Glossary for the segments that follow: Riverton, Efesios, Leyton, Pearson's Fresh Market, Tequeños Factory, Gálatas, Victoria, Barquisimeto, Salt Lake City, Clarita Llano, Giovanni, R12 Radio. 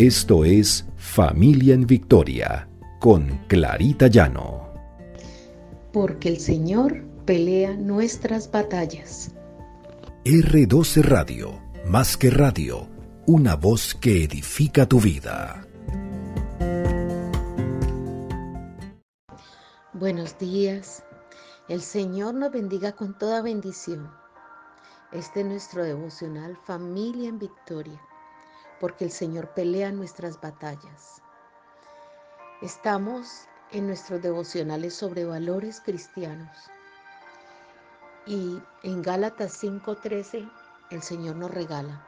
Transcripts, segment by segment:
Esto es Familia en Victoria con Clarita Llano. Porque el Señor pelea nuestras batallas. R12 Radio, más que radio, una voz que edifica tu vida. Buenos días. El Señor nos bendiga con toda bendición. Este es nuestro devocional Familia en Victoria, porque el Señor pelea nuestras batallas. Estamos en nuestros devocionales sobre valores cristianos. Y en Gálatas 5:13 el Señor nos regala: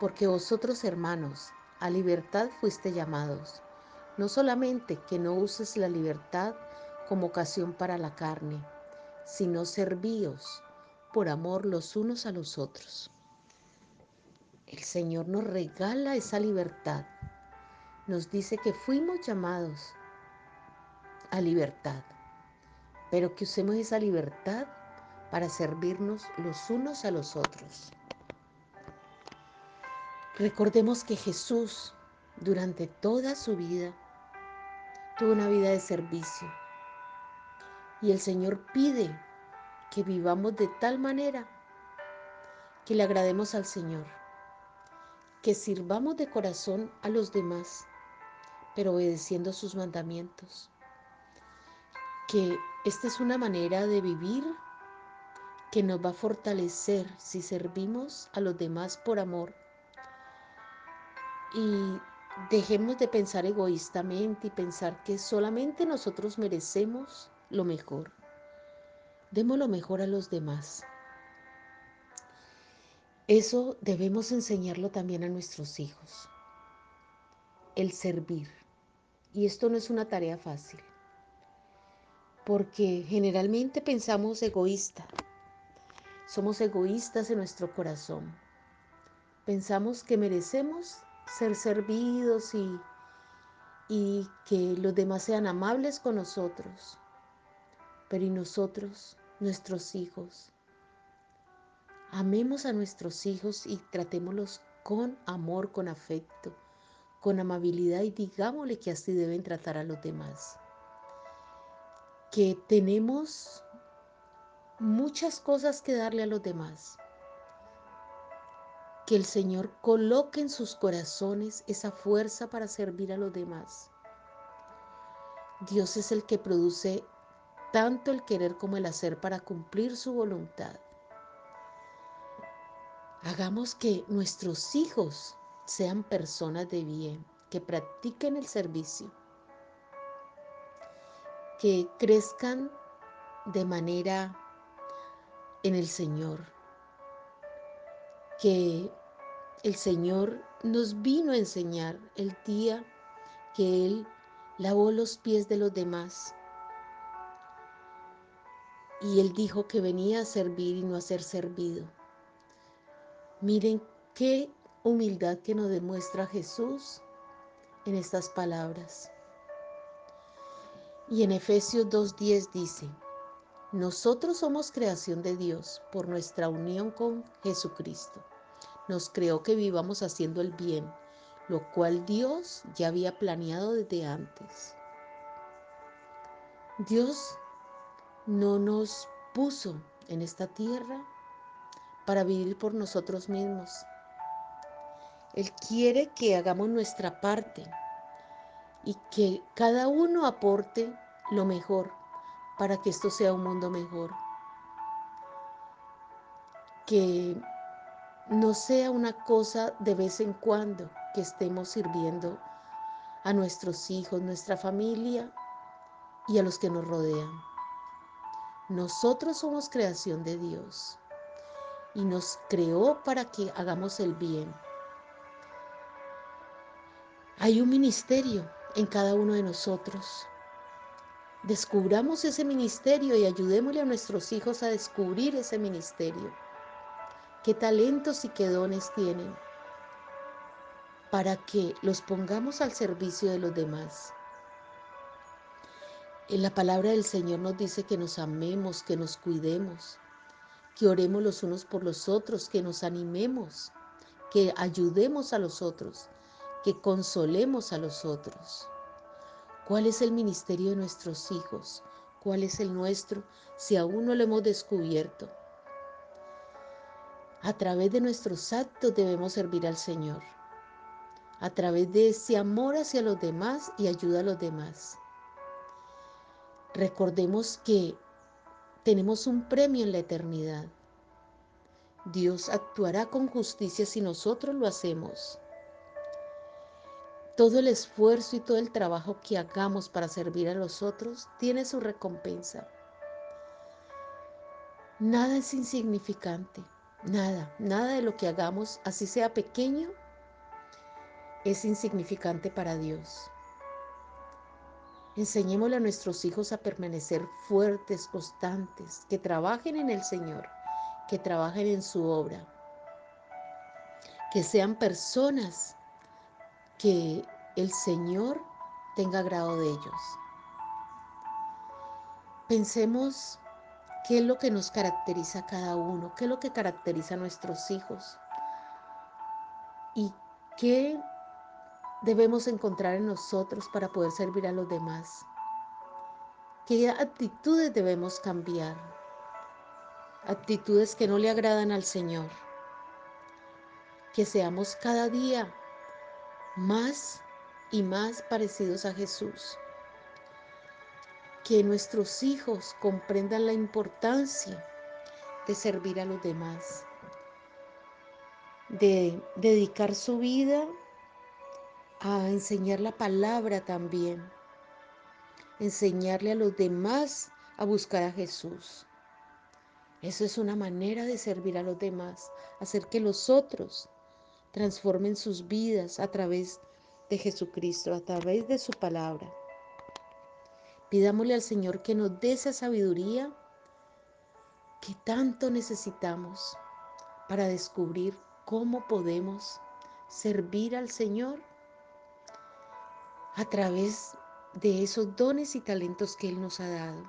porque vosotros, hermanos, a libertad fuiste llamados, no solamente que no uses la libertad como ocasión para la carne, sino servíos por amor los unos a los otros. El Señor nos regala esa libertad. Nos dice que fuimos llamados a libertad, pero que usemos esa libertad para servirnos los unos a los otros. Recordemos que Jesús, durante toda su vida, tuvo una vida de servicio. Y el Señor pide que vivamos de tal manera que le agrademos al Señor, que sirvamos de corazón a los demás, pero obedeciendo sus mandamientos. Que esta es una manera de vivir que nos va a fortalecer si servimos a los demás por amor. Y dejemos de pensar egoístamente y pensar que solamente nosotros merecemos lo mejor. Demos lo mejor a los demás. Eso debemos enseñarlo también a nuestros hijos. El servir. Y esto no es una tarea fácil, porque generalmente pensamos egoísta. Somos egoístas en nuestro corazón. Pensamos que merecemos ser servidos y que los demás sean amables con nosotros. Pero ¿y nosotros, nuestros hijos? Amemos a nuestros hijos y tratémoslos con amor, con afecto, con amabilidad, y digámosle que así deben tratar a los demás. Que tenemos muchas cosas que darle a los demás. Que el Señor coloque en sus corazones esa fuerza para servir a los demás. Dios es el que produce tanto el querer como el hacer para cumplir su voluntad. Hagamos que nuestros hijos sean personas de bien, que practiquen el servicio, que crezcan de manera en el Señor, que el Señor nos vino a enseñar el día que Él lavó los pies de los demás. Y Él dijo que venía a servir y no a ser servido. Miren qué humildad que nos demuestra Jesús en estas palabras. Y en Efesios 2:10 dice: nosotros somos creación de Dios por nuestra unión con Jesucristo. Nos creó que vivamos haciendo el bien, lo cual Dios ya había planeado desde antes. Dios no nos puso en esta tierra para vivir por nosotros mismos. Él quiere que hagamos nuestra parte y que cada uno aporte lo mejor para que esto sea un mundo mejor. Que no sea una cosa de vez en cuando que estemos sirviendo a nuestros hijos, nuestra familia y a los que nos rodean. Nosotros somos creación de Dios. Y nos creó para que hagamos el bien. Hay un ministerio en cada uno de nosotros. Descubramos ese ministerio y ayudémosle a nuestros hijos a descubrir ese ministerio. ¿Qué talentos y qué dones tienen? Para que los pongamos al servicio de los demás. En la palabra del Señor nos dice que nos amemos, que nos cuidemos, que oremos los unos por los otros, que nos animemos, que ayudemos a los otros, que consolemos a los otros. ¿Cuál es el ministerio de nuestros hijos? ¿Cuál es el nuestro si aún no lo hemos descubierto? A través de nuestros actos debemos servir al Señor. A través de ese amor hacia los demás y ayuda a los demás. Recordemos que tenemos un premio en la eternidad. Dios actuará con justicia si nosotros lo hacemos. Todo el esfuerzo y todo el trabajo que hagamos para servir a los otros tiene su recompensa. Nada es insignificante. Nada de lo que hagamos, así sea pequeño, es insignificante para Dios. Enseñémosle a nuestros hijos a permanecer fuertes, constantes, que trabajen en el Señor, que trabajen en su obra, que sean personas que el Señor tenga agrado de ellos. Pensemos qué es lo que nos caracteriza a cada uno, qué es lo que caracteriza a nuestros hijos y qué debemos encontrar en nosotros para poder servir a los demás. ¿Qué actitudes debemos cambiar? Actitudes que no le agradan al Señor. Que seamos cada día más y más parecidos a Jesús. Que nuestros hijos comprendan la importancia de servir a los demás, de dedicar su vida a enseñar la palabra también, enseñarle a los demás a buscar a Jesús. Eso es una manera de servir a los demás, hacer que los otros transformen sus vidas a través de Jesucristo, a través de su palabra. Pidámosle al Señor que nos dé esa sabiduría que tanto necesitamos para descubrir cómo podemos servir al Señor a través de esos dones y talentos que Él nos ha dado.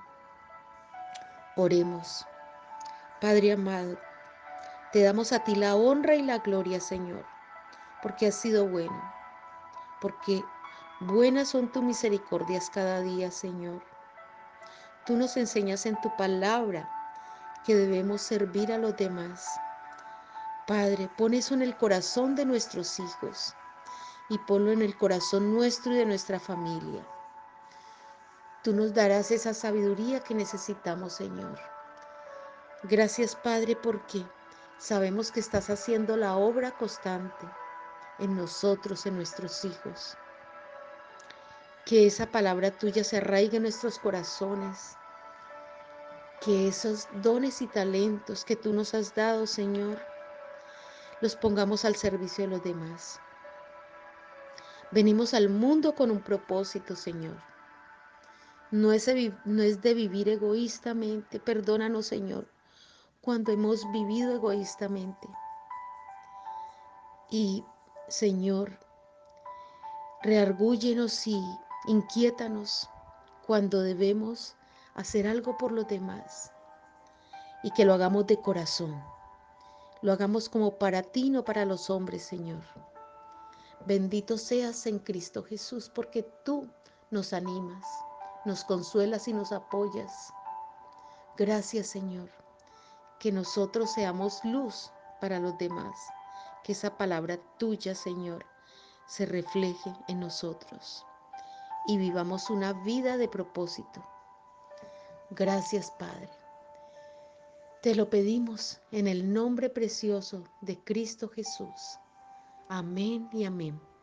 Oremos. Padre amado, te damos a ti la honra y la gloria, Señor, porque has sido bueno, porque buenas son tus misericordias cada día, Señor. Tú nos enseñas en tu palabra que debemos servir a los demás. Padre, pon eso en el corazón de nuestros hijos. Y ponlo en el corazón nuestro y de nuestra familia. Tú nos darás esa sabiduría que necesitamos, Señor. Gracias, Padre, porque sabemos que estás haciendo la obra constante en nosotros, en nuestros hijos. Que esa palabra tuya se arraigue en nuestros corazones. Que esos dones y talentos que tú nos has dado, Señor, los pongamos al servicio de los demás. Venimos al mundo con un propósito, Señor. No es de vivir egoístamente. Perdónanos, Señor, cuando hemos vivido egoístamente. Y, Señor, reargúyenos y inquiétanos cuando debemos hacer algo por los demás. Y que lo hagamos de corazón. Lo hagamos como para ti, no para los hombres, Señor. Bendito seas en Cristo Jesús, porque tú nos animas, nos consuelas y nos apoyas. Gracias, Señor, que nosotros seamos luz para los demás, que esa palabra tuya, Señor, se refleje en nosotros y vivamos una vida de propósito. Gracias, Padre. Te lo pedimos en el nombre precioso de Cristo Jesús. Amén y amén.